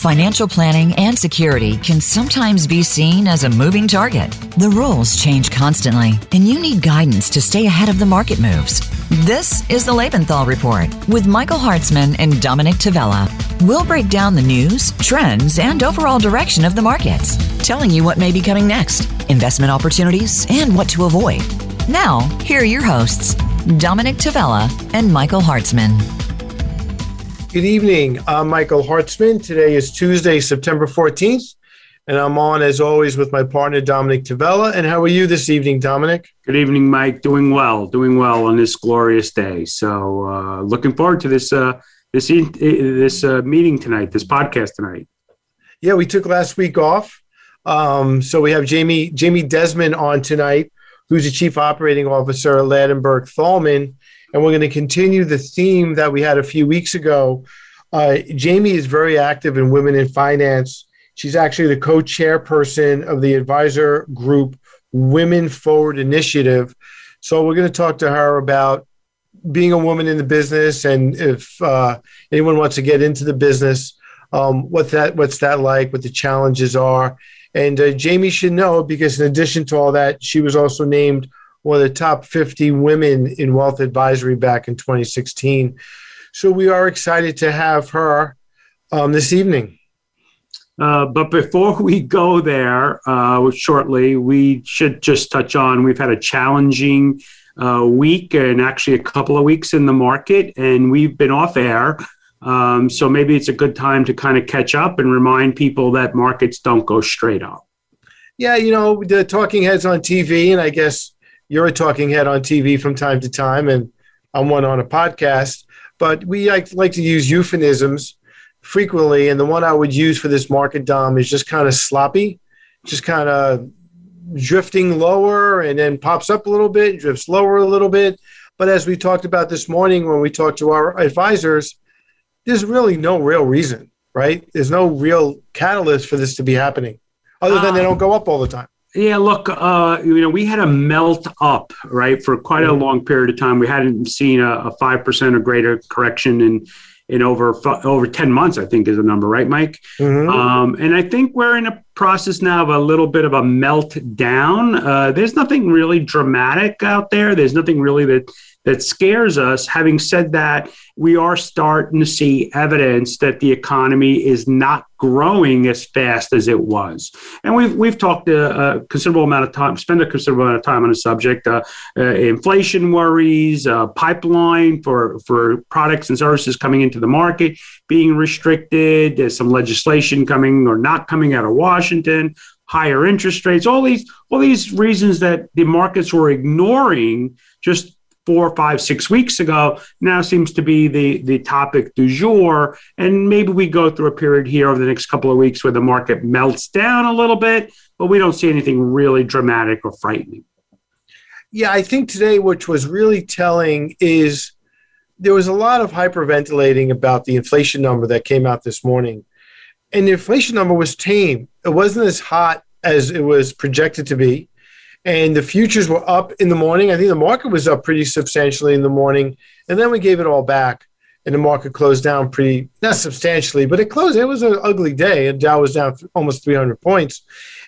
financial planning and security can sometimes be seen as a moving target. The rules change constantly, and you need guidance to stay ahead of the market moves. This is the Lebenthal Report with Michael Hartzman and Dominic Tavella. We'll break down the news, trends, and overall direction of the markets, telling you what may be coming next, investment opportunities, and what to avoid. Now, here are your hosts, Dominic Tavella and Michael Hartzman. Good evening. I'm Michael Hartzman. Today is Tuesday, September 14th, and I'm on, as always, with my partner, Dominic Tavella. And how are you this evening, Dominic? Good evening, Mike. Doing well on this glorious day. So looking forward to this podcast tonight. Yeah, we took last week off. So we have Jamie Desmond on tonight, who's the Chief Operating Officer at Ladenburg Thalmann. And we're going to continue the theme that we had a few weeks ago. Jamie is very active in women in finance. She's actually the co-chairperson of the Advisor Group Women Forward Initiative. So we're going to talk to her about being a woman in the business, and if anyone wants to get into the business, what's that like, what the challenges are. And Jamie should know, because in addition to all that, she was also named one of the top 50 women in wealth advisory back in 2016. So we are excited to have her this evening. But before we go there shortly, we should just touch on, we've had a challenging week and actually a couple of weeks in the market, and we've been off air. So maybe it's a good time to kind of catch up and remind people that markets don't go straight up. Yeah, you know, the talking heads on TV, and I guess you're a talking head on TV from time to time, and I'm one on a podcast, but we like to use euphemisms frequently. And the one I would use for this market, Dom, is just kind of sloppy, just kind of drifting lower and then pops up a little bit, drifts lower a little bit. But as we talked about this morning, when we talked to our advisors, there's really no real reason, right? There's no real catalyst for this to be happening, other than they don't go up all the time. Yeah, look, we had a melt up, right, for quite a long period of time. We hadn't seen a 5% or greater correction in over 10 months, I think is the number, right, Mike? Mm-hmm. And I think we're in a process now of a little bit of a melt down. There's nothing really dramatic out there. There's nothing really that scares us. Having said that, we are starting to see evidence that the economy is not growing as fast as it was. And we've talked a considerable amount of time on the subject, inflation worries, pipeline for products and services coming into the market being restricted. There's some legislation coming or not coming out of Washington, higher interest rates, all these reasons that the markets were ignoring just 4, 5, 6 weeks ago, now seems to be the topic du jour. And maybe we go through a period here over the next couple of weeks where the market melts down a little bit, but we don't see anything really dramatic or frightening. Yeah, I think today, which was really telling, is there was a lot of hyperventilating about the inflation number that came out this morning. And the inflation number was tame. It wasn't as hot as it was projected to be. And the futures were up in the morning. I think the market was up pretty substantially in the morning. And then we gave it all back. And the market closed down not substantially, but it closed. It was an ugly day. And Dow was down almost 300 points.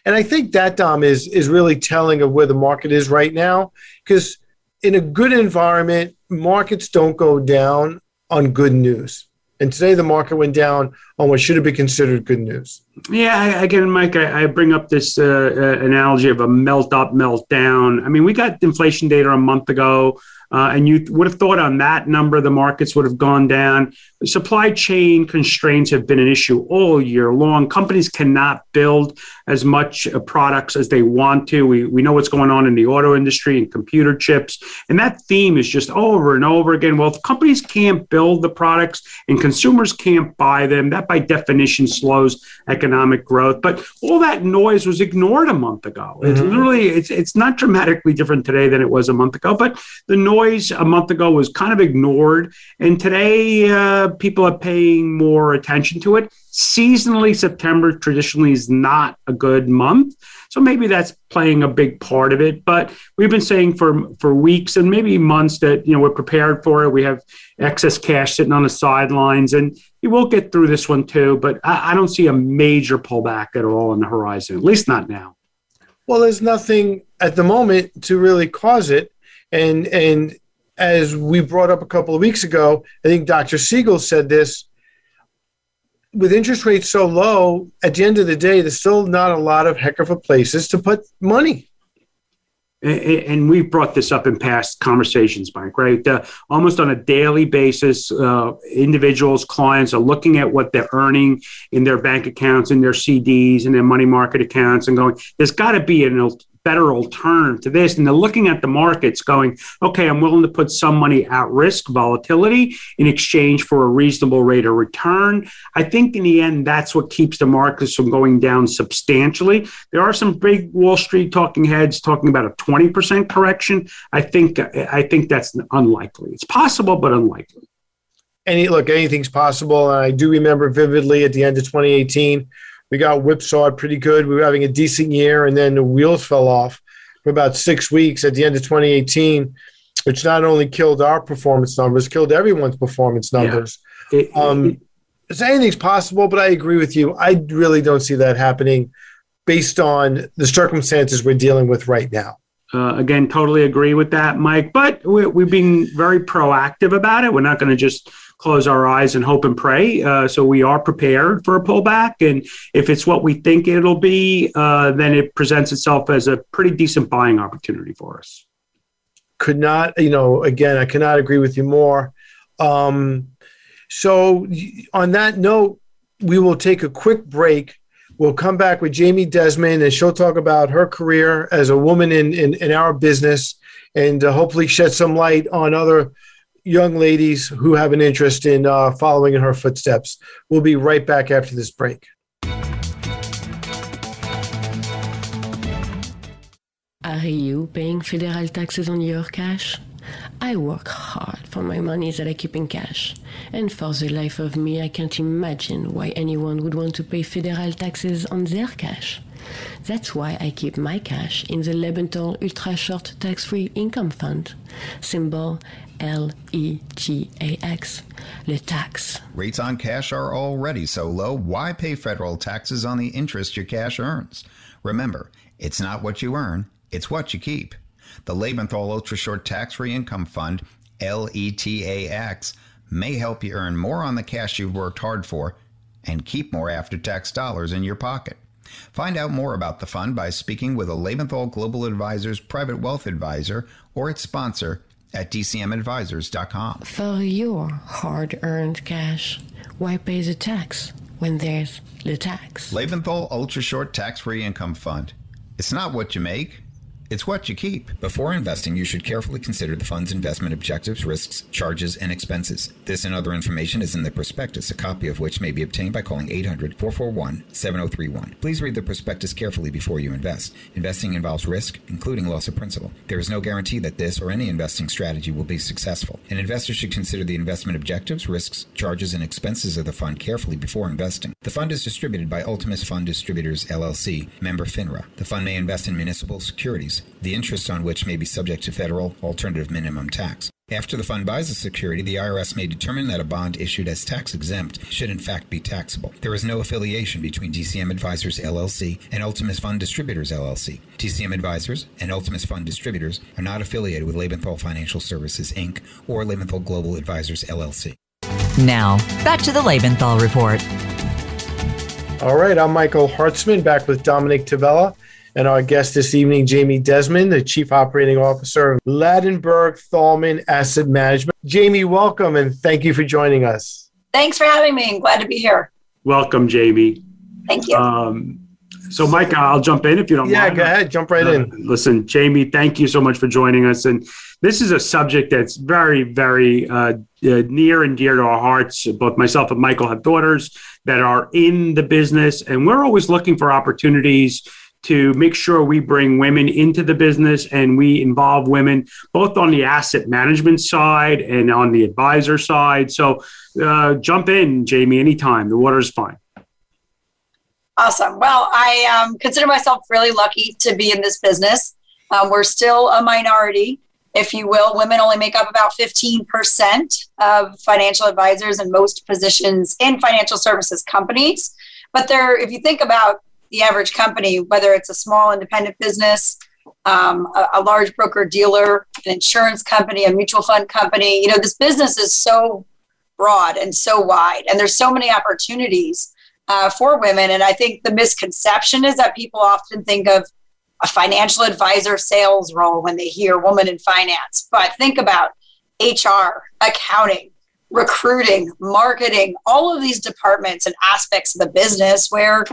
And I think that, Dom, is really telling of where the market is right now. Because in a good environment, markets don't go down on good news. And today the market went down on what should have been considered good news. Yeah, again, Mike, I bring up this analogy of a melt-up, melt-down. I mean, we got inflation data a month ago, and you would have thought on that number the markets would have gone down. Supply chain constraints have been an issue all year long. Companies cannot build as much products as they want to. We know what's going on in the auto industry and computer chips. And that theme is just over and over again. Well, if companies can't build the products and consumers can't buy them, that by definition slows economic growth. But all that noise was ignored a month ago. It's literally, it's not dramatically different today than it was a month ago, but the noise noise a month ago was kind of ignored, and today people are paying more attention to it. Seasonally, September traditionally is not a good month, so maybe that's playing a big part of it. But we've been saying for weeks and maybe months that, you know, we're prepared for it. We have excess cash sitting on the sidelines, and we will get through this one too. But I don't see a major pullback at all on the horizon, at least not now. Well, there's nothing at the moment to really cause it. And as we brought up a couple of weeks ago, I think Dr. Siegel said this, with interest rates so low, at the end of the day, there's still not a lot of heck of a places to put money. And we've brought this up in past conversations, Mike, right? Almost on a daily basis, individuals, clients are looking at what they're earning in their bank accounts, in their CDs, in their money market accounts, and going, there's got to be an better alternative to this. And they're looking at the markets going, okay, I'm willing to put some money at risk volatility in exchange for a reasonable rate of return. I think in the end, that's what keeps the markets from going down substantially. There are some big Wall Street talking heads talking about a 20% correction. I think that's unlikely. It's possible, but unlikely. Look, anything's possible. I do remember vividly at the end of 2018, we got whipsawed pretty good. We were having a decent year, and then the wheels fell off for about 6 weeks at the end of 2018, which not only killed our performance numbers, killed everyone's performance numbers. Yeah. So anything's possible, but I agree with you. I really don't see that happening based on the circumstances we're dealing with right now. Again, totally agree with that, Mike, but we've been very proactive about it. We're not going to just close our eyes and hope and pray. So we are prepared for a pullback. And if it's what we think it'll be, then it presents itself as a pretty decent buying opportunity for us. Could not, again, I cannot agree with you more. So on that note, we will take a quick break. We'll come back with Jamie Desmond, and she'll talk about her career as a woman in our business, and hopefully shed some light on other young ladies who have an interest in following in her footsteps. We'll be right back after this break. Are you paying federal taxes on your cash? I work hard for my money that I keep in cash, and for the life of me, I can't imagine why anyone would want to pay federal taxes on their cash. That's why I keep my cash in the Lebenthal Ultra Short Tax-Free Income Fund, symbol LETAX, le tax. Rates on cash are already so low, why pay federal taxes on the interest your cash earns? Remember, it's not what you earn, it's what you keep. The Lebenthal Ultra Short Tax-Free Income Fund, LETAX, may help you earn more on the cash you've worked hard for and keep more after-tax dollars in your pocket. Find out more about the fund by speaking with a Lebenthal Global Advisors private wealth advisor or its sponsor at DCMAdvisors.com. For your hard-earned cash, why pay the tax when there's the tax? Lebenthal Ultra Short Tax-Free Income Fund. It's not what you make, it's what you keep. Before investing, you should carefully consider the fund's investment objectives, risks, charges, and expenses. This and other information is in the prospectus, a copy of which may be obtained by calling 800-441-7031. Please read the prospectus carefully before you invest. Investing involves risk, including loss of principal. There is no guarantee that this or any investing strategy will be successful. An investor should consider the investment objectives, risks, charges, and expenses of the fund carefully before investing. The fund is distributed by Ultimus Fund Distributors, LLC, member FINRA. The fund may invest in municipal securities, the interest on which may be subject to federal alternative minimum tax. After the fund buys a security, the IRS may determine that a bond issued as tax-exempt should in fact be taxable. There is no affiliation between DCM Advisors, LLC and Ultimus Fund Distributors, LLC. DCM Advisors and Ultimus Fund Distributors are not affiliated with Lebenthal Financial Services, Inc. or Lebenthal Global Advisors, LLC. Now, back to the Lebenthal Report. All right, I'm Michael Hartzman, back with Dominic Tavella. And our guest this evening, Jamie Desmond, the Chief Operating Officer of Ladenburg Thalmann Asset Management. Jamie, welcome, and thank you for joining us. Thanks for having me. I'm glad to be here. Welcome, Jamie. Thank you. So, Mike, I'll jump in if you don't mind. Yeah, go ahead. Jump right in. Listen, Jamie, thank you so much for joining us. And this is a subject that's very, very near and dear to our hearts. Both myself and Michael have daughters that are in the business, and we're always looking for opportunities to make sure we bring women into the business and we involve women both on the asset management side and on the advisor side. So jump in, Jamie, anytime. The water's fine. Awesome. Well, I consider myself really lucky to be in this business. We're still a minority, if you will. Women only make up about 15% of financial advisors and most positions in financial services companies. But there, if you think about the average company, whether it's a small independent business, a large broker dealer, an insurance company, a mutual fund company, you know, this business is so broad and so wide, and there's so many opportunities for women. And I think the misconception is that people often think of a financial advisor sales role when they hear woman in finance, but think about HR, accounting, recruiting, marketing, all of these departments and aspects of the business where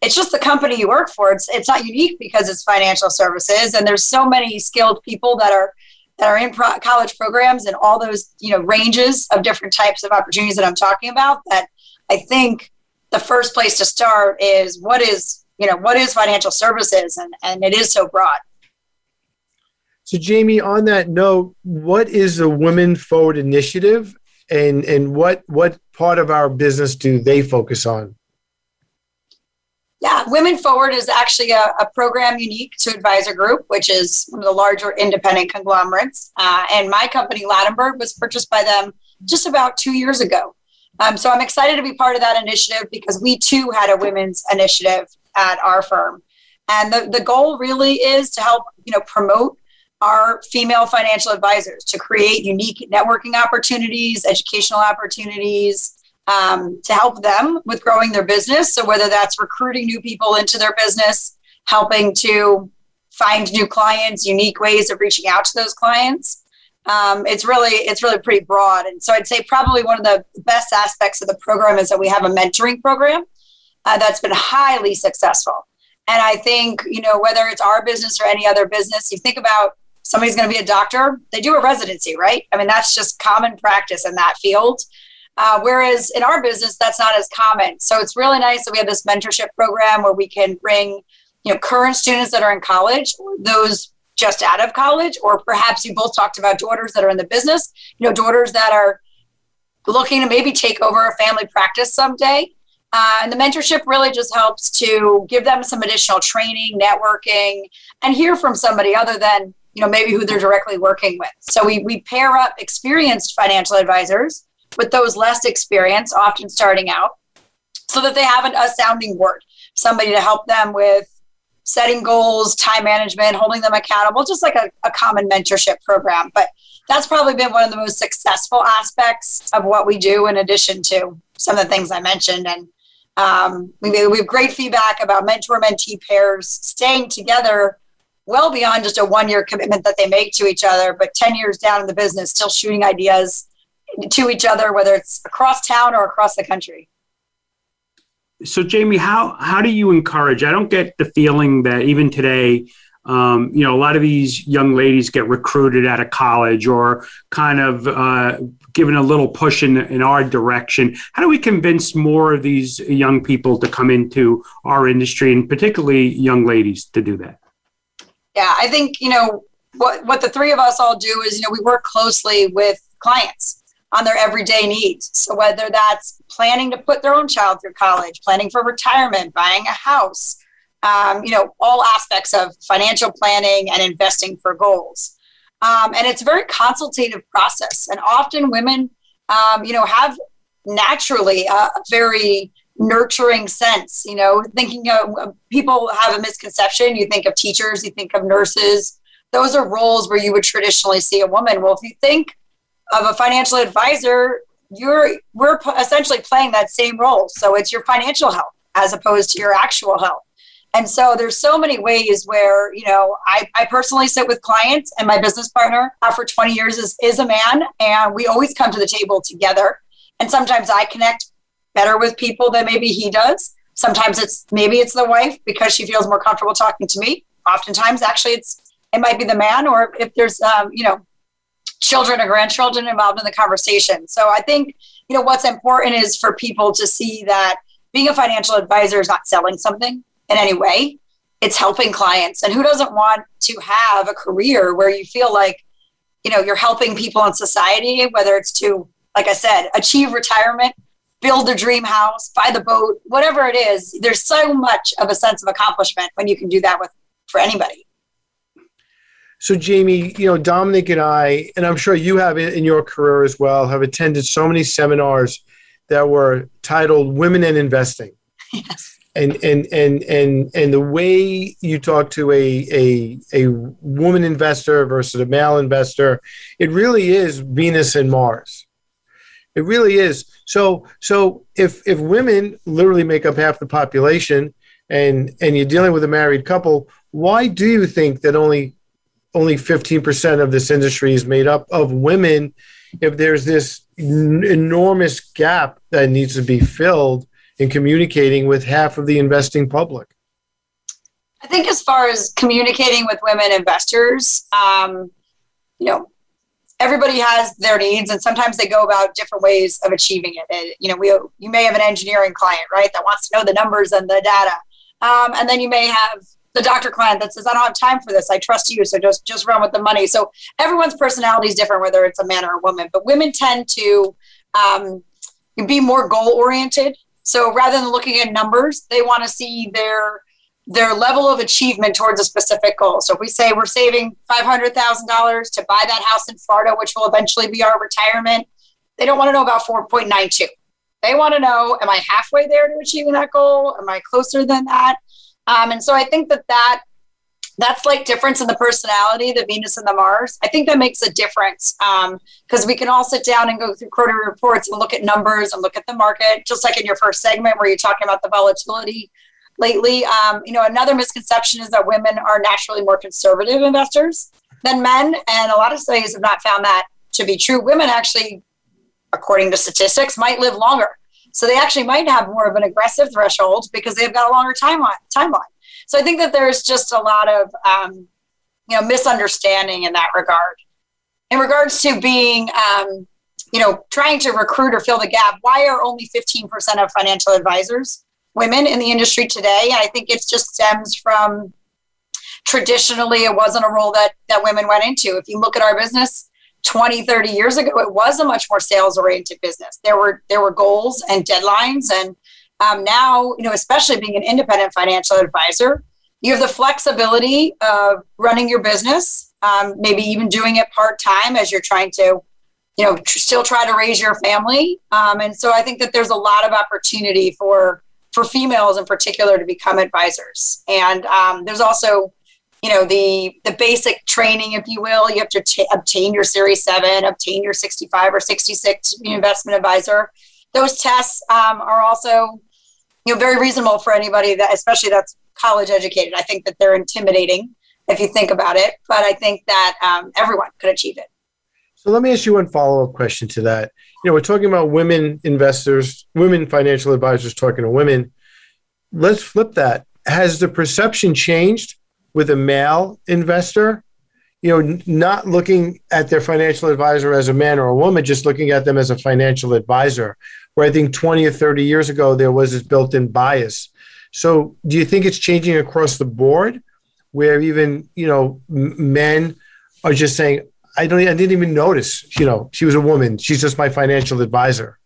it's just the company you work for. It's not unique because it's financial services. And there's so many skilled people that are in college programs and all those, you know, ranges of different types of opportunities that I'm talking about, that I think the first place to start is what is financial services? And it is so broad. So Jamie, on that note, what is the Women Forward Initiative and what part of our business do they focus on? Yeah, Women Forward is actually a program unique to Advisor Group, which is one of the larger independent conglomerates. And my company, Ladenburg, was purchased by them just about 2 years ago. So I'm excited to be part of that initiative because we too had a women's initiative at our firm. And the goal really is to help, you know, promote our female financial advisors, to create unique networking opportunities, educational opportunities, to help them with growing their business. So whether that's recruiting new people into their business, helping to find new clients, unique ways of reaching out to those clients. It's really pretty broad. And so I'd say probably one of the best aspects of the program is that we have a mentoring program that's been highly successful. And I think, you know, whether it's our business or any other business, you think about somebody's going to be a doctor, they do a residency, right? I mean, that's just common practice in that field. Whereas in our business, that's not as common. So it's really nice that we have this mentorship program where we can bring, you know, current students that are in college, those just out of college, or perhaps you both talked about daughters that are in the business, you know, daughters that are looking to maybe take over a family practice someday. And the mentorship really just helps to give them some additional training, networking, and hear from somebody other than, you know, maybe who they're directly working with. So we pair up experienced financial advisors with those less experienced, often starting out, so that they have a sounding board, somebody to help them with setting goals, time management, holding them accountable, just like a common mentorship program. But that's probably been one of the most successful aspects of what we do, in addition to some of the things I mentioned. And we have great feedback about mentor-mentee pairs staying together well beyond just a one-year commitment that they make to each other, but 10 years down in the business, still shooting ideas to each other, whether it's across town or across the country. So, Jamie, how do you encourage? I don't get the feeling that even today, you know, a lot of these young ladies get recruited out of college or kind of given a little push in our direction. How do we convince more of these young people to come into our industry, and particularly young ladies to do that? Yeah, I think, you know, what the three of us all do is, you know, we work closely with clients on their everyday needs. So whether that's planning to put their own child through college, planning for retirement, buying a house, you know, all aspects of financial planning and investing for goals. And it's a very consultative process. And often women, you know, have naturally a very nurturing sense, you know, thinking of people have a misconception. You think of teachers, you think of nurses. Those are roles where you would traditionally see a woman. Well, if you think of a financial advisor, we're essentially playing that same role. So it's your financial health as opposed to your actual health. And so there's so many ways where, you know, I personally sit with clients, and my business partner for 20 years is a man, and we always come to the table together. And sometimes I connect better with people than maybe he does. Sometimes it's the wife because she feels more comfortable talking to me. Oftentimes, actually, it might be the man, or if there's, you know, children or grandchildren involved in the conversation. So I think, you know, what's important is for people to see that being a financial advisor is not selling something in any way. it's helping clients. And who doesn't want to have a career where you feel like, you know, you're helping people in society, whether it's to, like I said, achieve retirement, build a dream house, buy the boat, whatever it is. There's so much of a sense of accomplishment when you can do that with for anybody. So Jamie, you know, Dominic and I, and I'm sure you have in your career as well, have attended so many seminars that were titled Women and Investing. Yes. And the way you talk to a woman investor versus a male investor, it really is Venus and Mars. It really is. So if women literally make up half the population and you're dealing with a married couple, why do you think that only 15% of this industry is made up of women if there's this enormous gap that needs to be filled in communicating with half of the investing public? I think as far as communicating with women investors, you know, everybody has their needs and sometimes they go about different ways of achieving it. And, you know, you may have an engineering client, right, that wants to know the numbers and the data. And then you may have the doctor client that says, I don't have time for this. I trust you. So just run with the money. So everyone's personality is different, whether it's a man or a woman, but women tend to be more goal oriented. So rather than looking at numbers, they want to see their level of achievement towards a specific goal. So if we say we're saving $500,000 to buy that house in Florida, which will eventually be our retirement, they don't want to know about 4.92. They want to know, am I halfway there to achieving that goal? Am I closer than that? And so I think that's like difference in the personality, the Venus and the Mars. I think that makes a difference because we can all sit down and go through quarterly reports and look at numbers and look at the market, just like in your first segment where you're talking about the volatility lately. You know, another misconception is that women are naturally more conservative investors than men. And a lot of studies have not found that to be true. Women actually, according to statistics, might live longer. So they actually might have more of an aggressive threshold because they've got a longer timeline. So I think that there's just a lot of, misunderstanding in that regard. In regards to being, trying to recruit or fill the gap, why are only 15% of financial advisors women in the industry today? And I think it just stems from traditionally it wasn't a role that women went into. If you look at our business, 20, 30 years ago, it was a much more sales-oriented business. There were goals and deadlines. And now, you know, especially being an independent financial advisor, you have the flexibility of running your business, maybe even doing it part-time as you're trying to, you know, still try to raise your family. And so I think that there's a lot of opportunity for females in particular to become advisors. And there's also, you know, the basic training, if you will. You have to obtain your Series 7, obtain your 65 or 66 investment advisor. Those tests are also, you know, very reasonable for anybody that, especially that's college educated. I think that they're intimidating if you think about it, but I think that everyone could achieve it. So let me ask you one follow-up question to that. You know, we're talking about women investors, women financial advisors talking to women. Let's flip that. Has the perception changed with a male investor, you know, not looking at their financial advisor as a man or a woman, just looking at them as a financial advisor, where I think 20 or 30 years ago, there was this built-in bias. So do you think it's changing across the board where even, you know, men are just saying, I didn't even notice, you know, she was a woman. She's just my financial advisor.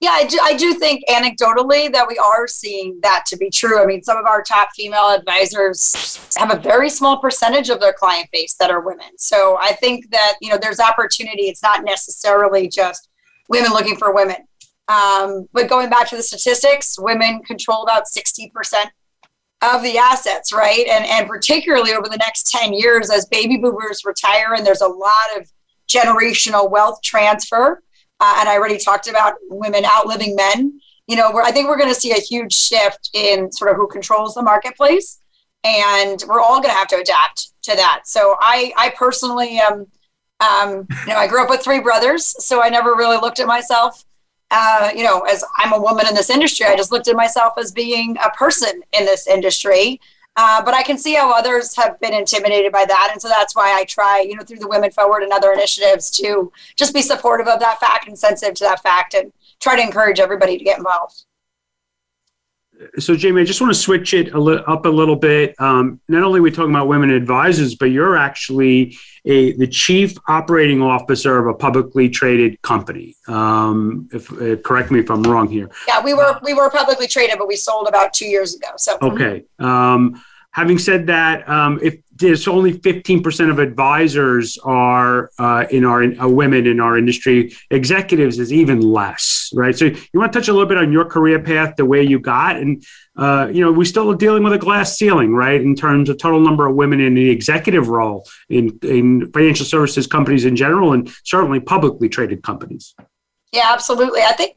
Yeah, I do think anecdotally that we are seeing that to be true. I mean, some of our top female advisors have a very small percentage of their client base that are women. So I think that, you know, there's opportunity. It's not necessarily just women looking for women. But going back to the statistics, women control about 60% of the assets, right? And particularly over the next 10 years as baby boomers retire and there's a lot of generational wealth transfer. And I already talked about women outliving men. You know, I think we're going to see a huge shift in sort of who controls the marketplace, and we're all going to have to adapt to that. So I personally, I grew up with three brothers, so I never really looked at myself, as I'm a woman in this industry. I just looked at myself as being a person in this industry. But I can see how others have been intimidated by that. And so that's why I try, you know, through the Women Forward and other initiatives to just be supportive of that fact and sensitive to that fact and try to encourage everybody to get involved. So Jamie, I just want to switch it up a little bit. Not only are we talking about women advisors, but you're actually the chief operating officer of a publicly traded company. Correct me if I'm wrong here. Yeah, we were publicly traded, but we sold about 2 years ago. So okay. Having said that, if there's only 15% of advisors are women in our industry, executives is even less, right? So you want to touch a little bit on your career path, the way you got, and we're still dealing with a glass ceiling, right, in terms of total number of women in the executive role in financial services companies in general, and certainly publicly traded companies. Yeah, absolutely. I think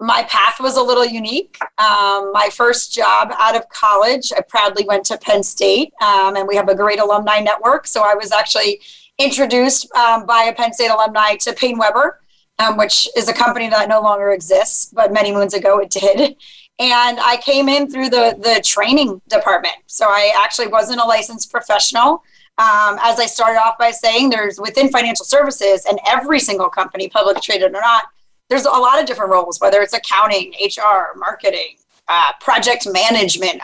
my path was a little unique. My first job out of college, I proudly went to Penn State, and we have a great alumni network. So I was actually introduced by a Penn State alumni to Payne Weber, which is a company that no longer exists, but many moons ago it did. And I came in through the training department. So I actually wasn't a licensed professional. As I started off by saying, there's within financial services and every single company, publicly traded or not, there's a lot of different roles, whether it's accounting, HR, marketing, project management,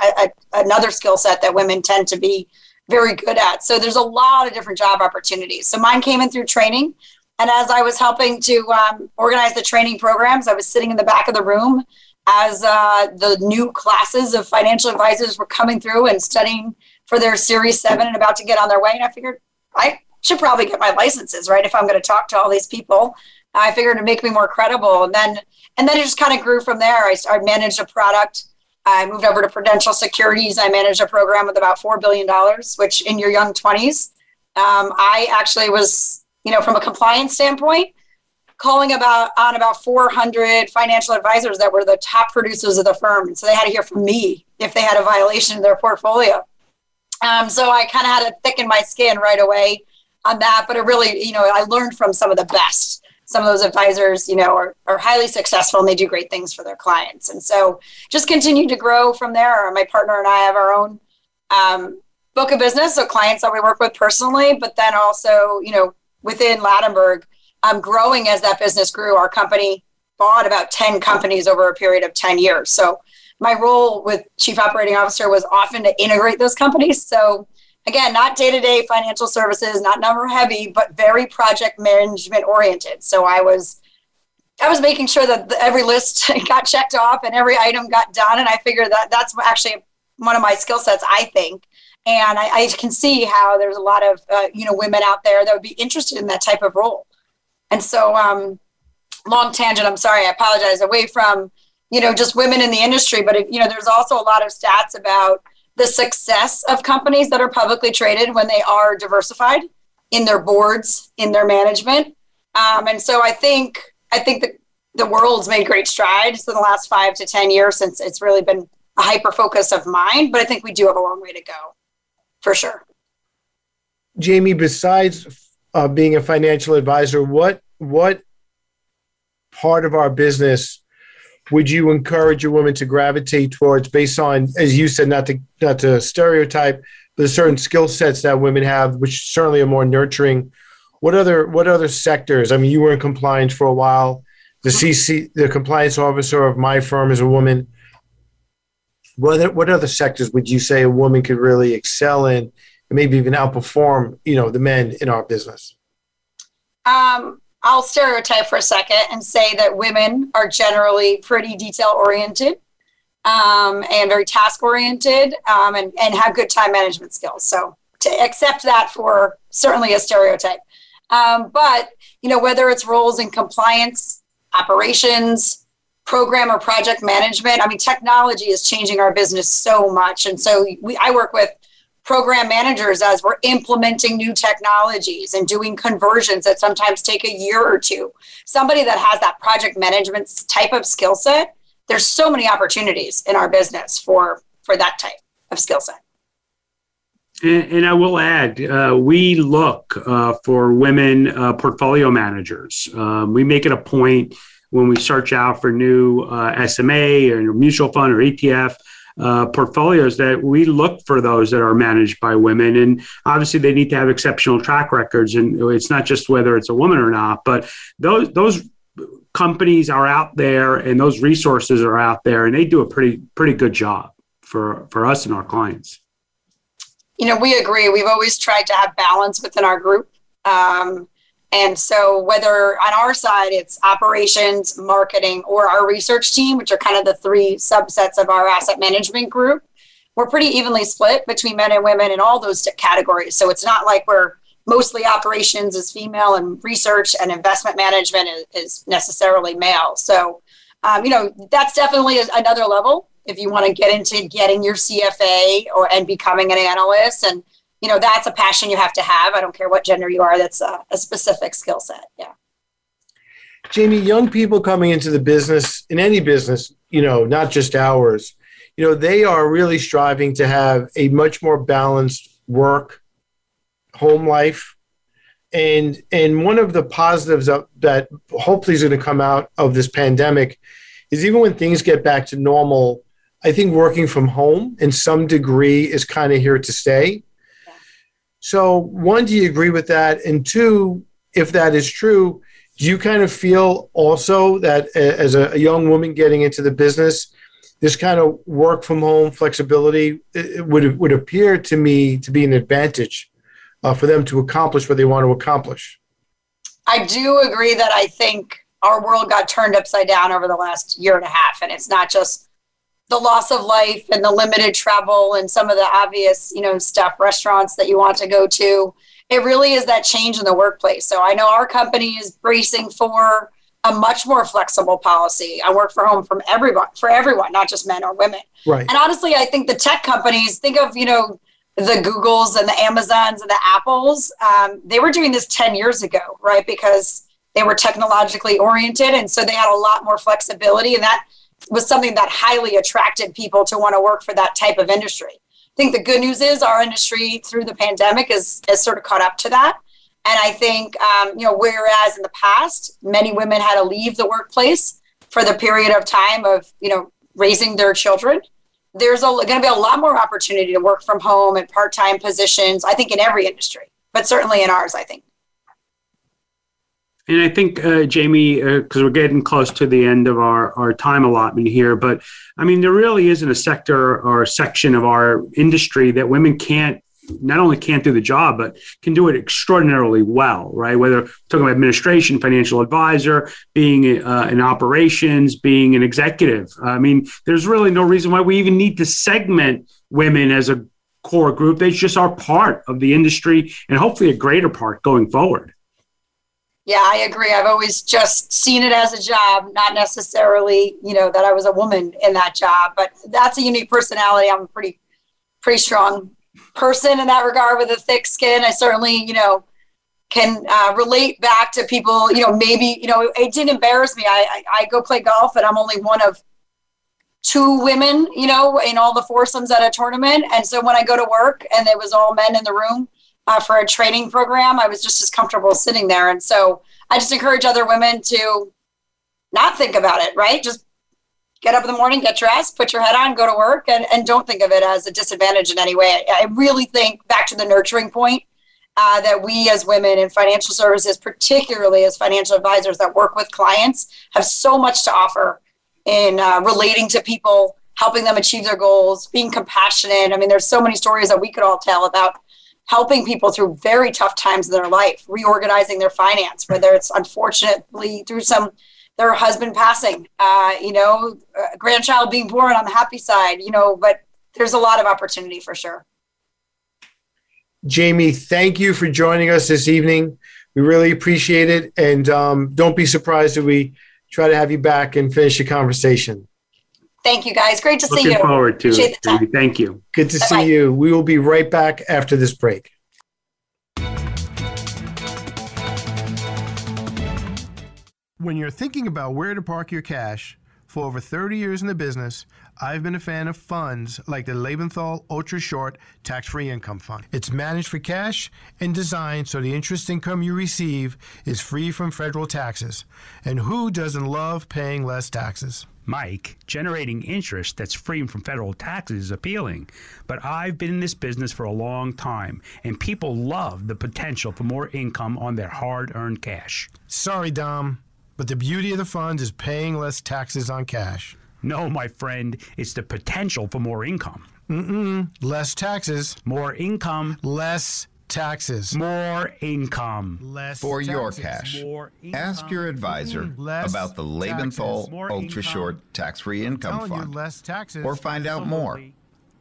another skill set that women tend to be very good at. So there's a lot of different job opportunities. So mine came in through training. And as I was helping to organize the training programs, I was sitting in the back of the room as the new classes of financial advisors were coming through and studying for their Series 7 and about to get on their way. And I figured I should probably get my licenses, right, if I'm going to talk to all these people. I figured it'd make me more credible. And then it just kind of grew from there. I managed a product. I moved over to Prudential Securities. I managed a program with about $4 billion, which in your young 20s, I actually was, from a compliance standpoint, calling about 400 financial advisors that were the top producers of the firm. And so they had to hear from me if they had a violation in their portfolio. So I kind of had to thicken my skin right away on that. But it really, I learned from some of the best. Some of those advisors, are highly successful and they do great things for their clients. And so just continue to grow from there. My partner and I have our own book of business, so clients that we work with personally, but then also, within Ladenburg, growing as that business grew. Our company bought about 10 companies over a period of 10 years. So my role with Chief Operating Officer was often to integrate those companies. So again, not day-to-day financial services, not number heavy, but very project management oriented. So I was making sure that every list got checked off and every item got done. And I figured that that's actually one of my skill sets, I think. And I can see how there's a lot of, women out there that would be interested in that type of role. And so long tangent, I'm sorry, I apologize, away from, just women in the industry. But, there's also a lot of stats about the success of companies that are publicly traded when they are diversified in their boards, in their management. And so I think that the world's made great strides in the last 5 to 10 years since it's really been a hyper-focus of mine, but I think we do have a long way to go, for sure. Jamie, besides being a financial advisor, what part of our business would you encourage a woman to gravitate towards based on, as you said, not to stereotype, but certain skill sets that women have, which certainly are more nurturing? What other sectors? I mean, you were in compliance for a while. The compliance officer of my firm is a woman. What other sectors would you say a woman could really excel in and maybe even outperform, the men in our business? I'll stereotype for a second and say that women are generally pretty detail-oriented and very task-oriented and have good time management skills. So to accept that for certainly a stereotype. But, whether it's roles in compliance, operations, program or project management, technology is changing our business so much. And so I work with program managers as we're implementing new technologies and doing conversions that sometimes take a year or two. Somebody that has that project management type of skill set, there's so many opportunities in our business for that type of skill set. And I will add, we look for women portfolio managers. We make it a point when we search out for new SMA or mutual fund or ETF portfolios that we look for those that are managed by women. And obviously they need to have exceptional track records. And it's not just whether it's a woman or not, but those companies are out there and those resources are out there, and they do a pretty good job for us and our clients. You know, we agree. We've always tried to have balance within our group. And so whether on our side, it's operations, marketing, or our research team, which are kind of the three subsets of our asset management group, we're pretty evenly split between men and women in all those categories. So it's not like we're mostly operations is female and research and investment management is necessarily male. So, you know, that's definitely another level. If you want to get into getting your CFA and becoming an analyst, and, you know, that's a passion you have to have. I don't care what gender you are. That's a specific skill set. Yeah. Jamie, young people coming into the business, in any business, you know, not just ours, you know, they are really striving to have a much more balanced work, home life. And one of the positives that hopefully is going to come out of this pandemic is even when things get back to normal, I think working from home in some degree is kind of here to stay. Yeah. So one, do you agree with that? And two, if that is true, do you kind of feel also that as a young woman getting into the business, this kind of work from home flexibility would appear to me to be an advantage for them to accomplish what they want to accomplish? I do agree that I think our world got turned upside down over the last year and a half. And it's not just the loss of life and the limited travel and some of the obvious, you know, stuff, restaurants that you want to go to. It really is that change in the workplace. So I know our company is bracing for a much more flexible policy. I work from home for everyone, not just men or women. Right. And honestly, I think the tech companies, think of, you know, the Googles and the Amazons and the Apples, they were doing this 10 years ago, right? Because they were technologically oriented. And so they had a lot more flexibility. And that was something that highly attracted people to want to work for that type of industry. I think the good news is our industry through the pandemic is sort of caught up to that. And I think, you know, whereas in the past, many women had to leave the workplace for the period of time of, you know, raising their children, there's going to be a lot more opportunity to work from home and part-time positions, I think, in every industry, but certainly in ours, I think. And I think, Jamie, because we're getting close to the end of our time allotment here, but I mean, there really isn't a sector or a section of our industry that women not only can't do the job, but can do it extraordinarily well, right? Whether we're talking about administration, financial advisor, being in operations, being an executive. I mean, there's really no reason why we even need to segment women as a core group. They just are part of the industry and hopefully a greater part going forward. Yeah, I agree. I've always just seen it as a job, not necessarily, you know, that I was a woman in that job, but that's a unique personality. I'm a pretty strong person in that regard with a thick skin. I certainly, you know, can relate back to people, you know, maybe, you know, it didn't embarrass me. I go play golf and I'm only one of two women, you know, in all the foursomes at a tournament. And so when I go to work and it was all men in the room, for a training program, I was just as comfortable sitting there. And so I just encourage other women to not think about it, right? Just get up in the morning, get dressed, put your head on, go to work, and don't think of it as a disadvantage in any way. I really think, back to the nurturing point, that we as women in financial services, particularly as financial advisors that work with clients, have so much to offer in relating to people, helping them achieve their goals, being compassionate. I mean, there's so many stories that we could all tell about helping people through very tough times in their life, reorganizing their finance, whether it's unfortunately through their husband passing, you know, a grandchild being born on the happy side, you know, but there's a lot of opportunity for sure. Jamie, thank you for joining us this evening. We really appreciate it. And don't be surprised if we try to have you back and finish the conversation. Thank you, guys. Great to see you. Looking forward to it. Thank you. Good to see you. We will be right back after this break. When you're thinking about where to park your cash, for over 30 years in the business, I've been a fan of funds like the Lebenthal Ultra Short Tax-Free Income Fund. It's managed for cash and designed so the interest income you receive is free from federal taxes. And who doesn't love paying less taxes? Mike, generating interest that's free from federal taxes is appealing, but I've been in this business for a long time, and people love the potential for more income on their hard-earned cash. Sorry, Dom. But the beauty of the funds is paying less taxes on cash. No, my friend, it's the potential for more income. Less taxes. More income. Less taxes. More income. Less for taxes. Your cash. More income. Ask your advisor about the Lebenthal Ultra Short Tax-Free Income Fund. Less taxes. Or find out more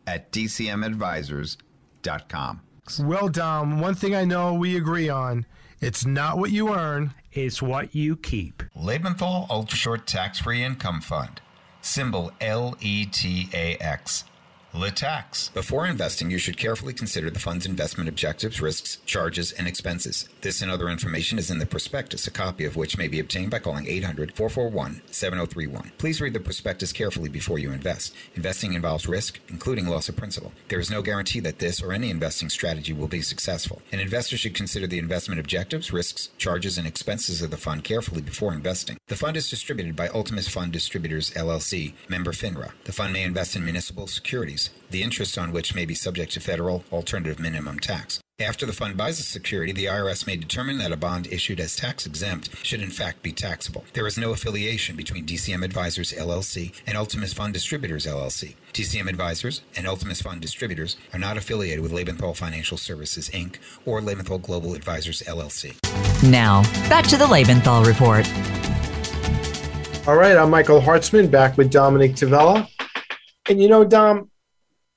at DCMAdvisors.com. Well, Dom, one thing I know we agree on, it's not what you earn. It's what you keep. Lebenthal Ultra Short Tax-Free Income Fund. Symbol LETAX. LETAX. Before investing, you should carefully consider the fund's investment objectives, risks, charges, and expenses. This and other information is in the prospectus, a copy of which may be obtained by calling 800-441-7031. Please read the prospectus carefully before you invest. Investing involves risk, including loss of principal. There is no guarantee that this or any investing strategy will be successful. An investor should consider the investment objectives, risks, charges, and expenses of the fund carefully before investing. The fund is distributed by Ultimus Fund Distributors, LLC, member FINRA. The fund may invest in municipal securities, the interest on which may be subject to federal alternative minimum tax. After the fund buys a security, the IRS may determine that a bond issued as tax-exempt should in fact be taxable. There is no affiliation between DCM Advisors, LLC and Ultimus Fund Distributors, LLC. DCM Advisors and Ultimus Fund Distributors are not affiliated with Lebenthal Financial Services, Inc. or Lebenthal Global Advisors, LLC. Now, back to the Lebenthal Report. All right, I'm Michael Hartzman, back with Dominic Tavella. And you know, Dom,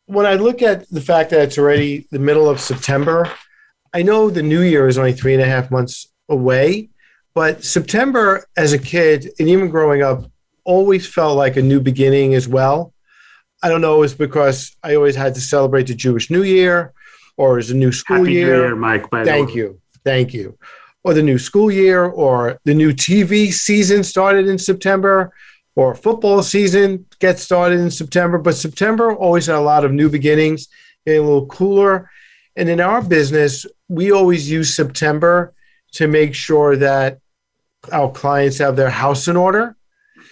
when I look at the fact that it's already the middle of September, I know the new year is only 3.5 months away, but September as a kid and even growing up always felt like a new beginning as well. I don't know, it's because I always had to celebrate the Jewish New Year or as a new school Happy year. Happy New Year, Mike. Thank you. Or the new school year or the new TV season started in September. Or football season gets started in September, but September always had a lot of new beginnings, getting a little cooler. And in our business, we always use September to make sure that our clients have their house in order.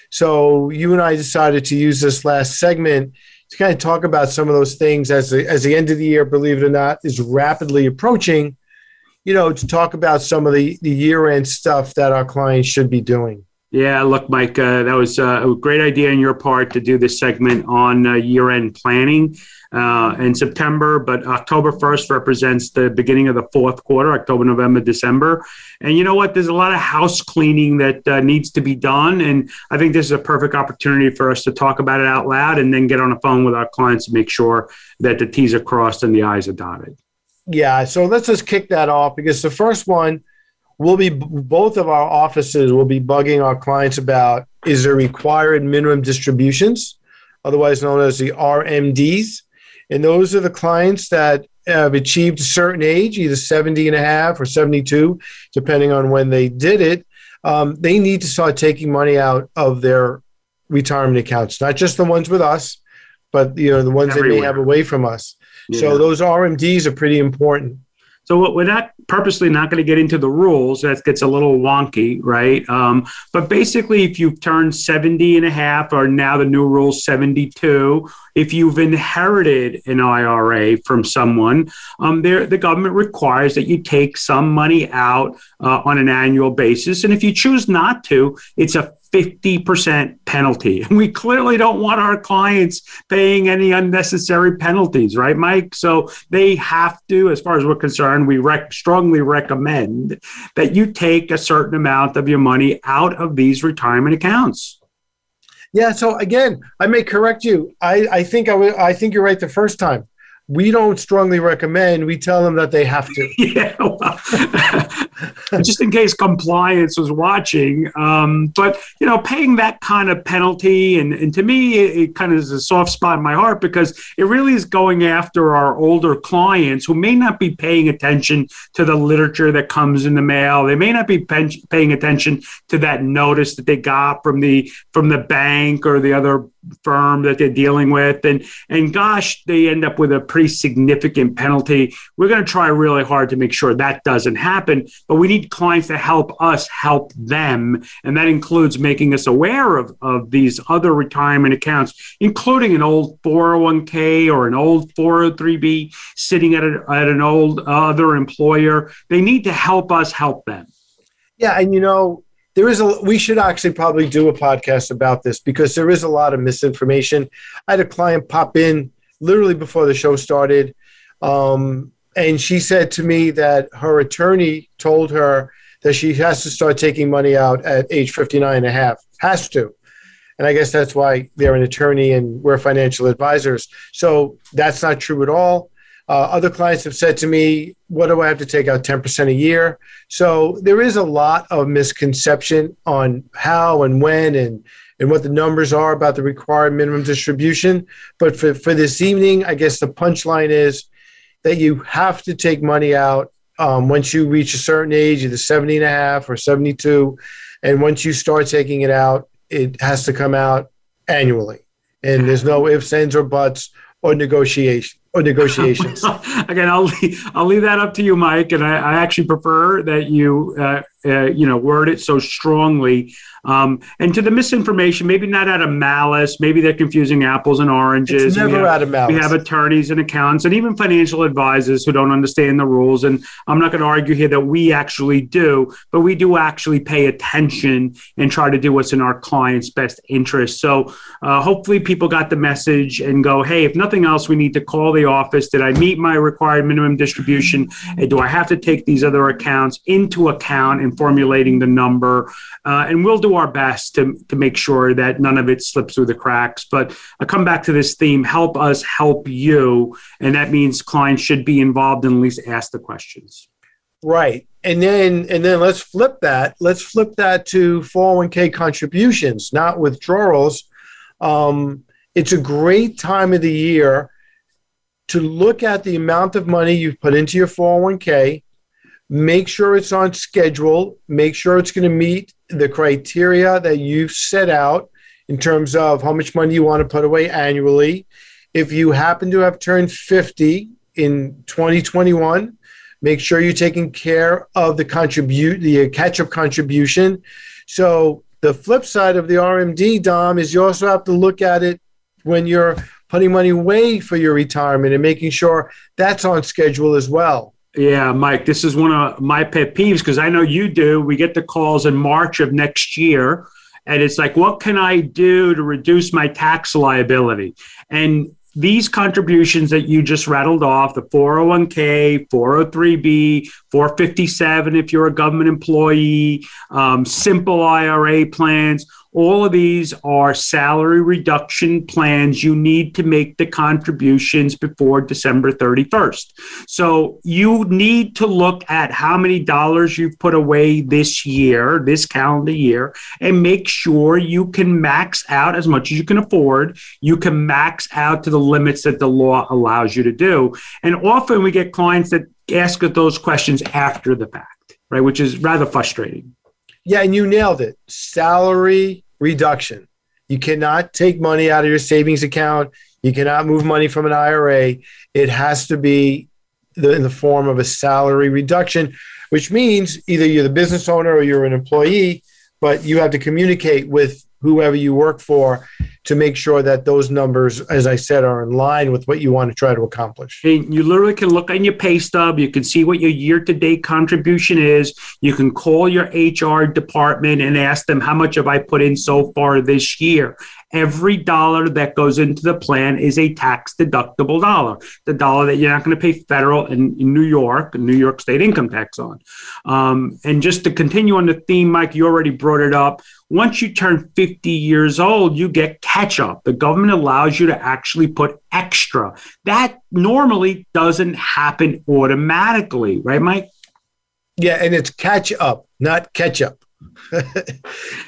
So you and I decided to use this last segment to kind of talk about some of those things as the end of the year, believe it or not, is rapidly approaching, you know, to talk about some of the year-end stuff that our clients should be doing. Yeah, look, Mike, that was a great idea on your part to do this segment on year-end planning in September, but October 1st represents the beginning of the fourth quarter, October, November, December. And you know what? There's a lot of house cleaning that needs to be done, and I think this is a perfect opportunity for us to talk about it out loud and then get on the phone with our clients to make sure that the T's are crossed and the I's are dotted. Yeah, so let's just kick that off because the first one, both of our offices will be bugging our clients about is there required minimum distributions, otherwise known as the RMDs. And those are the clients that have achieved a certain age, either 70 and a half or 72, depending on when they did it. They need to start taking money out of their retirement accounts, not just the ones with us, but you know the ones everywhere. They may have away from us. Yeah. So those RMDs are pretty important. So we're not purposely not going to get into the rules. That gets a little wonky, right? But basically, if you've turned 70 and a half, or now the new rule 72, if you've inherited an IRA from someone, the government requires that you take some money out on an annual basis. And if you choose not to, it's a 50% penalty. And we clearly don't want our clients paying any unnecessary penalties, right, Mike? So they have to, as far as we're concerned, we strongly recommend that you take a certain amount of your money out of these retirement accounts. Yeah. So again, I may correct you. I think you're right the first time. We don't strongly recommend. We tell them that they have to. Yeah, well, just in case compliance was watching. But, you know, paying that kind of penalty, and to me, it kind of is a soft spot in my heart because it really is going after our older clients who may not be paying attention to the literature that comes in the mail. They may not be paying attention to that notice that they got from the bank or the other firm that they're dealing with. And gosh, they end up with a pretty significant penalty. We're going to try really hard to make sure that doesn't happen, but we need clients to help us help them. And that includes making us aware of these other retirement accounts, including an old 401k or an old 403b sitting at an old other employer. They need to help us help them. Yeah. And, you know, there is a, we should actually probably do a podcast about this because there is a lot of misinformation. I had a client pop in literally before the show started. And she said to me that her attorney told her that she has to start taking money out at age 59 and a half, has to. And I guess that's why they're an attorney and we're financial advisors. So that's not true at all. Other clients have said to me, what do I have to take out 10% a year? So there is a lot of misconception on how and when and what the numbers are about the required minimum distribution. But for this evening, I guess the punchline is that you have to take money out once you reach a certain age, either 70 and a half or 72. And once you start taking it out, it has to come out annually. And there's no ifs, ands, or buts or negotiation. Or negotiations. Again, I'll leave that up to you, Mike. And I actually prefer that you word it so strongly. And to the misinformation, maybe not out of malice. Maybe they're confusing apples and oranges. It's never out of malice. We have attorneys and accountants and even financial advisors who don't understand the rules. And I'm not going to argue here that we actually do, but we do actually pay attention and try to do what's in our clients' best interest. So hopefully people got the message and go, hey, if nothing else, we need to call the office. Did I meet my required minimum distribution? And do I have to take these other accounts into account in formulating the number? And we'll do our best to make sure that none of it slips through the cracks. But I come back to this theme, help us help you. And that means clients should be involved and at least ask the questions. Right. And then let's flip that. Let's flip that to 401k contributions, not withdrawals. It's a great time of the year to look at the amount of money you've put into your 401k, make sure it's on schedule, make sure it's going to meet the criteria that you've set out in terms of how much money you want to put away annually. If you happen to have turned 50 in 2021, make sure you're taking care of the catch-up contribution. So the flip side of the RMD, Dom, is you also have to look at it when you're putting money away for your retirement and making sure that's on schedule as well. Yeah, Mike, this is one of my pet peeves because I know you do. We get the calls in March of next year, and it's like, what can I do to reduce my tax liability? And these contributions that you just rattled off, the 401k, 403b, 457 if you're a government employee, simple IRA plans, all of these are salary reduction plans. You need to make the contributions before December 31st. So you need to look at how many dollars you've put away this year, this calendar year, and make sure you can max out as much as you can afford. You can max out to the limits that the law allows you to do. And often we get clients that ask those questions after the fact, right? Which is rather frustrating. Yeah, and you nailed it. Salary reduction. You cannot take money out of your savings account. You cannot move money from an IRA. It has to be in the form of a salary reduction, which means either you're the business owner or you're an employee, but you have to communicate with whoever you work for to make sure that those numbers, as I said, are in line with what you want to try to accomplish. And you literally can look on your pay stub. You can see what your year-to-date contribution is. You can call your HR department and ask them, how much have I put in so far this year? Every dollar that goes into the plan is a tax-deductible dollar, the dollar that you're not going to pay federal in New York State income tax on. And just to continue on the theme, Mike, you already brought it up. Once you turn 50 years old, you get catch-up. The government allows you to actually put extra. That normally doesn't happen automatically, right, Mike? Yeah, and it's catch-up, not catch-up.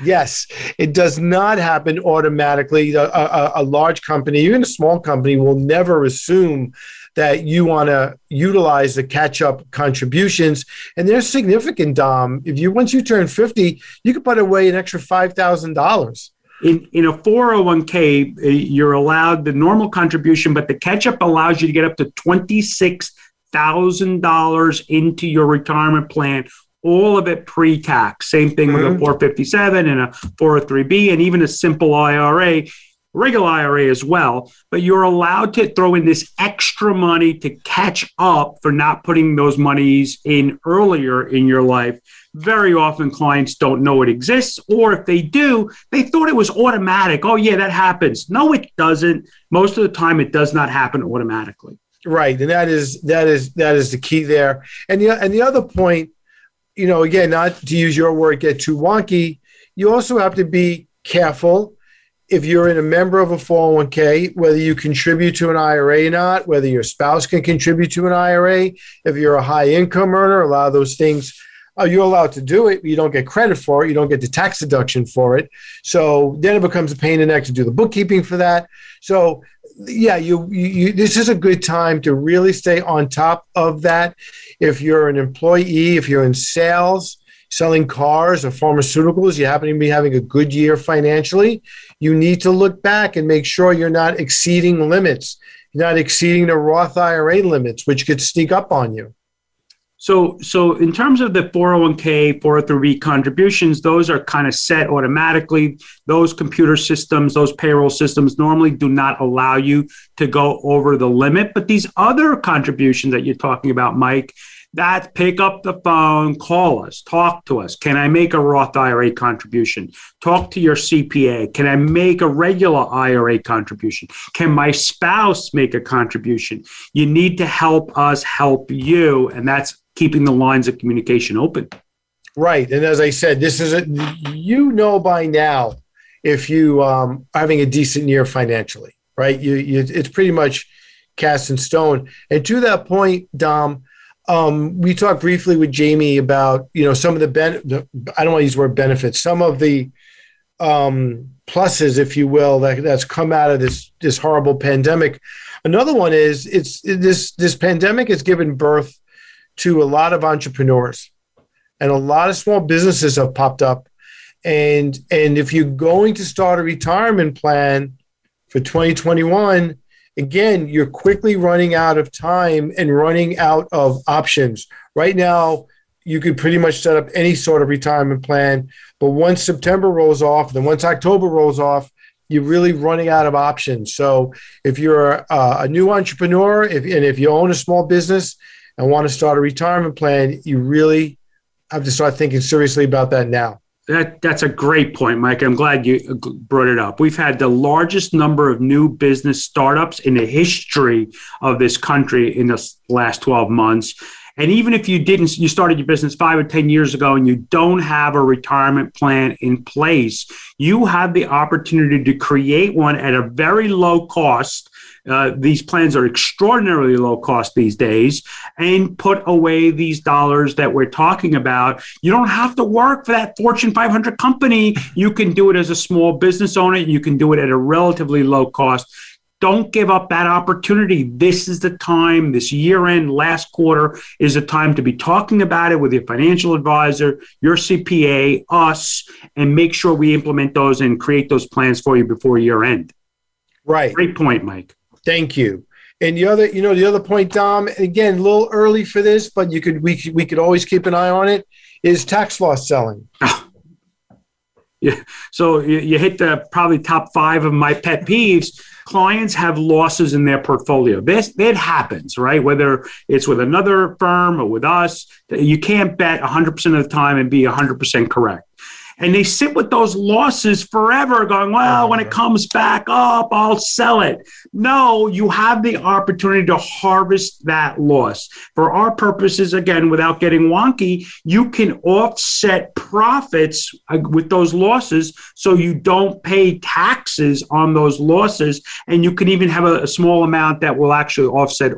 Yes, it does not happen automatically. A large company, even a small company, will never assume that you want to utilize the catch-up contributions. And they're significant, Dom. Once you turn 50, you can put away an extra $5,000. In a 401k, you're allowed the normal contribution, but the catch-up allows you to get up to $26,000 into your retirement plan, all of it pre-tax. Same thing with a 457 and a 403b and even a simple IRA. regular IRA as well, but you're allowed to throw in this extra money to catch up for not putting those monies in earlier in your life. Very often clients don't know it exists, or if they do, they thought it was automatic. Oh yeah, that happens. No, it doesn't. Most of the time it does not happen automatically. Right. And that is the key there. And the other point, you know, again, not to use your word, get too wonky. You also have to be careful if you're in a member of a 401k, whether you contribute to an IRA or not, whether your spouse can contribute to an IRA, if you're a high income earner, a lot of those things, you're allowed to do it, but you don't get credit for it. You don't get the tax deduction for it. So then it becomes a pain in the neck to do the bookkeeping for that. So yeah, you this is a good time to really stay on top of that. If you're an employee, if you're in sales, selling cars or pharmaceuticals, you happen to be having a good year financially, you need to look back and make sure you're not exceeding limits, you're not exceeding the Roth IRA limits, which could sneak up on you. So in terms of the 401k, 403b contributions, those are kind of set automatically. Those computer systems, those payroll systems normally do not allow you to go over the limit. But these other contributions that you're talking about, Mike, that pick up the phone, call us, talk to us. Can I make a Roth IRA contribution? Talk to your CPA. Can I make a regular IRA contribution? Can my spouse make a contribution? You need to help us help you. And that's keeping the lines of communication open. Right. And as I said, this is you know by now, if you are having a decent year financially, right? It's pretty much cast in stone. And to that point, Dom, we talked briefly with Jamie about, you know, some of the I don't want to use the word benefits, some of the pluses, if you will, that's come out of this horrible pandemic. Another one is this pandemic has given birth to a lot of entrepreneurs, and a lot of small businesses have popped up. And if you're going to start a retirement plan for 2021, again, you're quickly running out of time and running out of options. Right now, you could pretty much set up any sort of retirement plan, but once September rolls off, then once October rolls off, you're really running out of options. So if you're a new entrepreneur, if you own a small business and want to start a retirement plan, you really have to start thinking seriously about that now. That's a great point, Mike. I'm glad you brought it up. We've had the largest number of new business startups in the history of this country in the last 12 months. And even if you started your business 5 or 10 years ago and you don't have a retirement plan in place, you have the opportunity to create one at a very low cost. These plans are extraordinarily low cost these days, and put away these dollars that we're talking about. You don't have to work for that Fortune 500 company. You can do it as a small business owner. You can do it at a relatively low cost. Don't give up that opportunity. This is the time, this year end, last quarter is the time to be talking about it with your financial advisor, your CPA, us, and make sure we implement those and create those plans for you before year end. Right. Great point, Mike. Thank you. And the other point, Dom, again, a little early for this, but we could always keep an eye on it, is tax loss selling. Yeah. So you hit the probably top 5 of my pet peeves. Clients have losses in their portfolio. It happens, right? Whether it's with another firm or with us, you can't bet 100% of the time and be 100% correct. And they sit with those losses forever going, well, when it comes back up, I'll sell it. No, you have the opportunity to harvest that loss. For our purposes, again, without getting wonky, you can offset profits with those losses so you don't pay taxes on those losses. And you can even have a small amount that will actually offset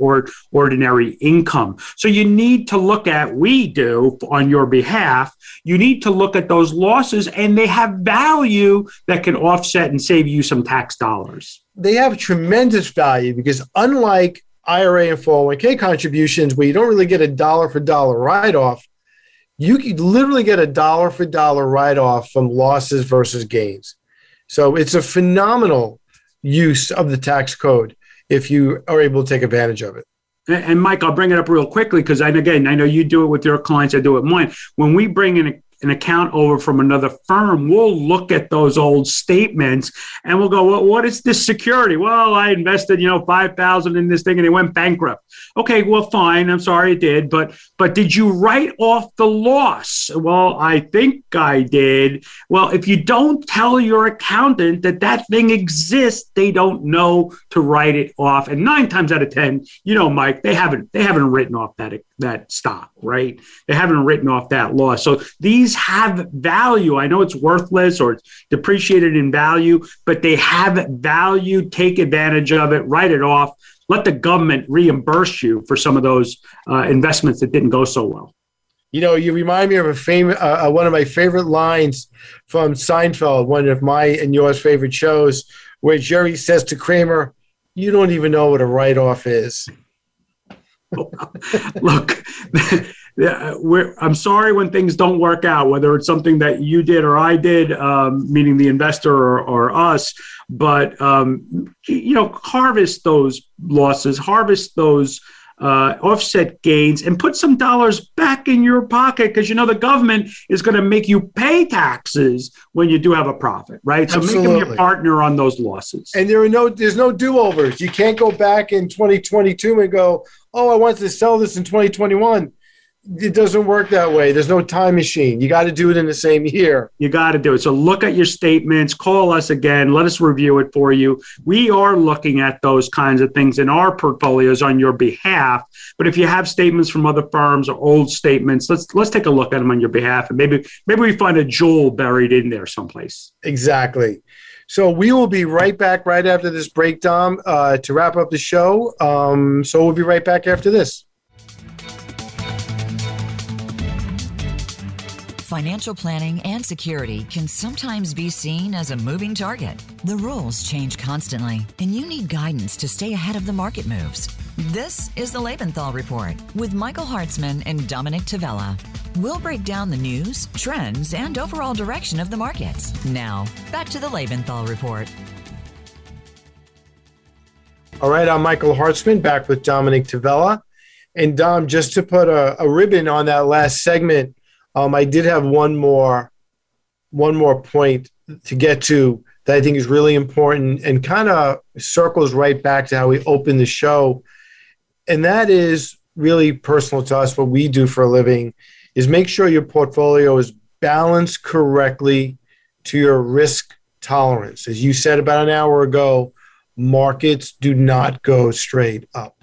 ordinary income. So you need to look at, we do on your behalf, you need to look at those losses, and they have value that can offset and save you some tax dollars. They have tremendous value because unlike IRA and 401k contributions where you don't really get a dollar for dollar write-off, you could literally get a dollar for dollar write-off from losses versus gains. So it's a phenomenal use of the tax code if you are able to take advantage of it. And Mike, I'll bring it up real quickly because I know you do it with your clients, I do it with mine. When we bring in a an account over from another firm, we'll look at those old statements and we'll go, well, what is this security? Well, I invested, $5,000 in this thing and it went bankrupt. Okay, well, fine. I'm sorry it did. But did you write off the loss? Well, I think I did. Well, if you don't tell your accountant that thing exists, they don't know to write it off. And 9 times out of 10, Mike, they haven't written off that stock, right? They haven't written off that loss. So these have value. I know it's worthless or it's depreciated in value, but they have value. Take advantage of it, write it off, let the government reimburse you for some of those investments that didn't go so well. You remind me of one of my favorite lines from Seinfeld, one of my and yours favorite shows, where Jerry says to Kramer, "You don't even know what a write-off is." Look, I'm sorry when things don't work out, whether it's something that you did or I did, meaning the investor or us, but, harvest those losses, harvest those offset gains, and put some dollars back in your pocket because, the government is going to make you pay taxes when you do have a profit, right? So Absolutely. Make them your partner on those losses. And there's no do-overs. You can't go back in 2022 and go, I wanted to sell this in 2021. It doesn't work that way. There's no time machine. You got to do it in the same year. You got to do it. So look at your statements, call us again, let us review it for you. We are looking at those kinds of things in our portfolios on your behalf. But if you have statements from other firms or old statements, let's take a look at them on your behalf. And maybe we find a jewel buried in there someplace. Exactly. So we will be right back right after this break, Dom, to wrap up the show. So we'll be right back after this. Financial planning and security can sometimes be seen as a moving target. The rules change constantly, and you need guidance to stay ahead of the market moves. This is the Lebenthal Report with Michael Hartzman and Dominic Tavella. We'll break down the news, trends, and overall direction of the markets. Now, back to the Lebenthal Report. All right, I'm Michael Hartzman, back with Dominic Tavella. And Dom, just to put a ribbon on that last segment, I did have one more point to get to that I think is really important and kind of circles right back to how we opened the show. And that is really personal to us. What we do for a living is make sure your portfolio is balanced correctly to your risk tolerance. As you said about an hour ago, markets do not go straight up.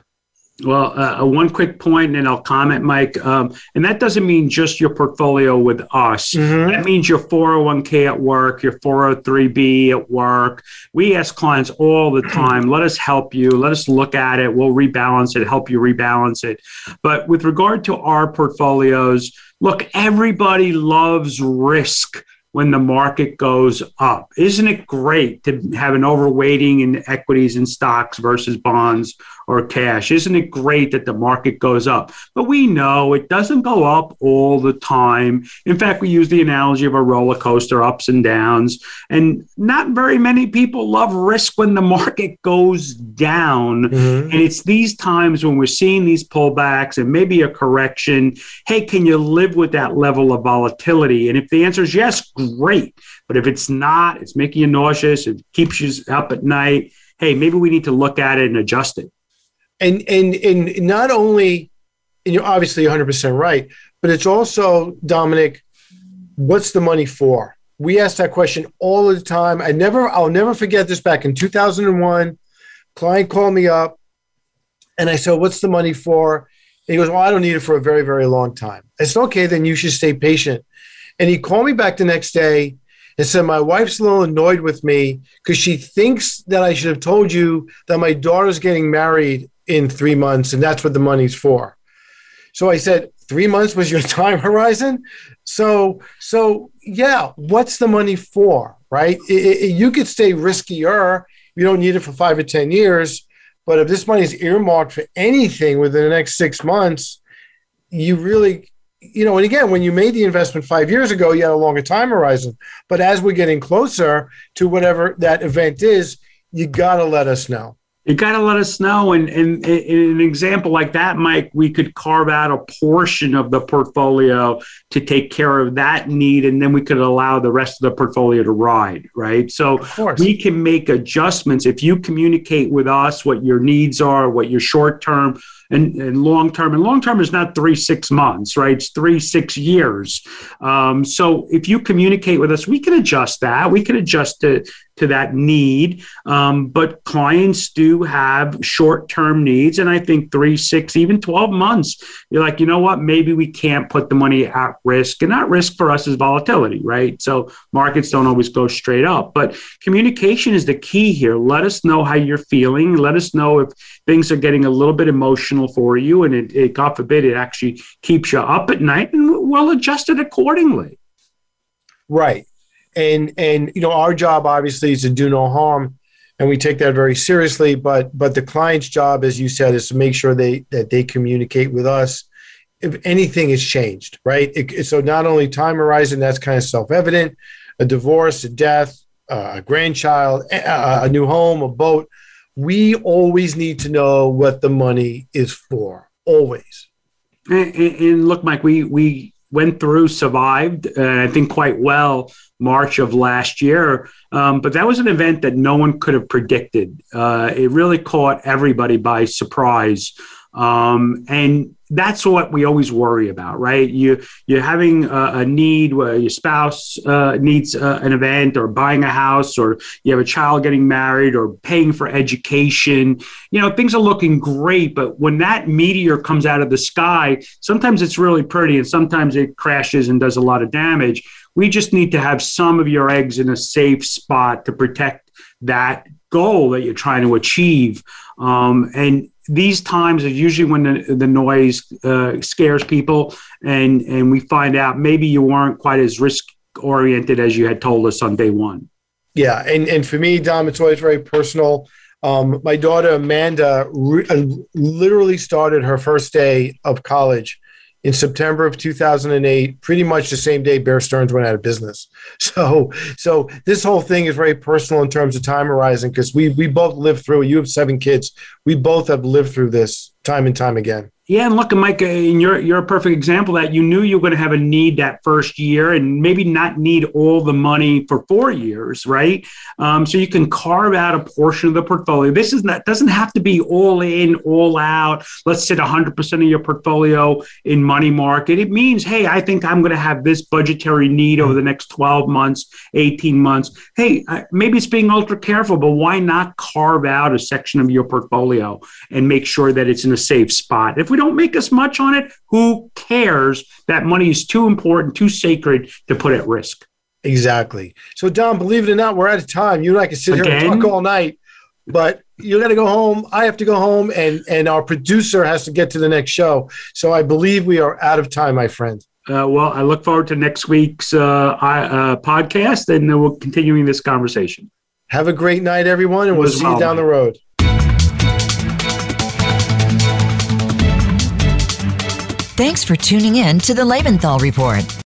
Well, one quick point, and then I'll comment, Mike. And that doesn't mean just your portfolio with us. Mm-hmm. That means your 401k at work, your 403b at work. We ask clients all the time, let us help you. Let us look at it. We'll rebalance it, help you rebalance it. But with regard to our portfolios, look, everybody loves risk. When the market goes up, isn't it great to have an overweighting in equities and stocks versus bonds or cash? Isn't it great that the market goes up? But we know it doesn't go up all the time. In fact, we use the analogy of a roller coaster, ups and downs. And not very many people love risk when the market goes down. Mm-hmm. And it's these times when we're seeing these pullbacks and maybe a correction. Hey, can you live with that level of volatility? And if the answer is yes, great. But if it's not, it's making you nauseous, it keeps you up at night. Hey, maybe we need to look at it and adjust it. And not only, and you're obviously 100% right, but it's also, Dominic, what's the money for? We ask that question all the time. I'll never forget this. Back in 2001, client called me up and I said, what's the money for? And he goes, well, I don't need it for a very, very long time. I said, okay, then you should stay patient. And he called me back the next day and said, my wife's a little annoyed with me because she thinks that I should have told you that my daughter's getting married in 3 months and that's what the money's for. So I said, 3 months was your time horizon? So yeah, what's the money for, right? You could stay riskier. You don't need it for 5 or 10 years, but if this money is earmarked for anything within the next 6 months, you really... and again, when you made the investment 5 years ago, you had a longer time horizon. But as we're getting closer to whatever that event is, you got to let us know. You got to let us know. And in an example like that, Mike, we could carve out a portion of the portfolio to take care of that need, and then we could allow the rest of the portfolio to ride, right? So we can make adjustments. If you communicate with us what your needs are, what your short-term and long-term, and long-term is not 3-6 months, right? It's 3-6 years. So if you communicate with us, we can adjust that. We can adjust to that need. But clients do have short-term needs. And I think 3, 6, even 12 months, you're like, you know what, maybe we can't put the money at risk. And that risk for us is volatility, right? So markets don't always go straight up, but communication is the key here. Let us know how you're feeling. Let us know if things are getting a little bit emotional for you. And it God forbid, it actually keeps you up at night, and we'll adjust it accordingly. Right. And you know, our job obviously is to do no harm, and we take that very seriously. But the client's job, as you said, is to make sure that they communicate with us if anything has changed, right? So not only time horizon, that's kind of self-evident, a divorce, a death, a grandchild, a new home, a boat. We always need to know what the money is for, always. And look, Mike, we went through, survived, I think quite well, March of last year. But that was an event that no one could have predicted. It really caught everybody by surprise. And that's what we always worry about, right? You're having a need where your spouse needs an event, or buying a house, or you have a child getting married, or paying for education. You know, things are looking great, but when that meteor comes out of the sky, sometimes it's really pretty and sometimes it crashes and does a lot of damage. We just need to have some of your eggs in a safe spot to protect that goal that you're trying to achieve. And these times are usually when the noise scares people, and we find out maybe you weren't quite as risk-oriented as you had told us on day one. Yeah, and for me, Dom, it's always very personal. My daughter, Amanda, literally started her first day of college in September of 2008, pretty much the same day Bear Stearns went out of business. So this whole thing is very personal in terms of time horizon, because we both lived through it. You have 7 kids. We both have lived through this time and time again. Yeah, and look, Mike, and you're a perfect example that you knew you were going to have a need that first year, and maybe not need all the money for 4 years, right? So you can carve out a portion of the portfolio. This is not doesn't have to be all in, all out. Let's sit 100% of your portfolio in money market. It means, hey, I think I'm going to have this budgetary need over the next 12 months, 18 months. Hey, maybe it's being ultra careful, but why not carve out a section of your portfolio and make sure that it's in a safe spot? If we don't make as much on it, who cares? That money is too important, too sacred to put at risk. Exactly. So, Dom, believe it or not, we're out of time. You and I can sit here and talk all night, but you're going to go home. I have to go home, and our producer has to get to the next show. So I believe we are out of time, my friend. Well, I look forward to next week's podcast, and then we're continuing this conversation. Have a great night, everyone, and we'll see you down the road. Thanks for tuning in to the Lebenthal Report.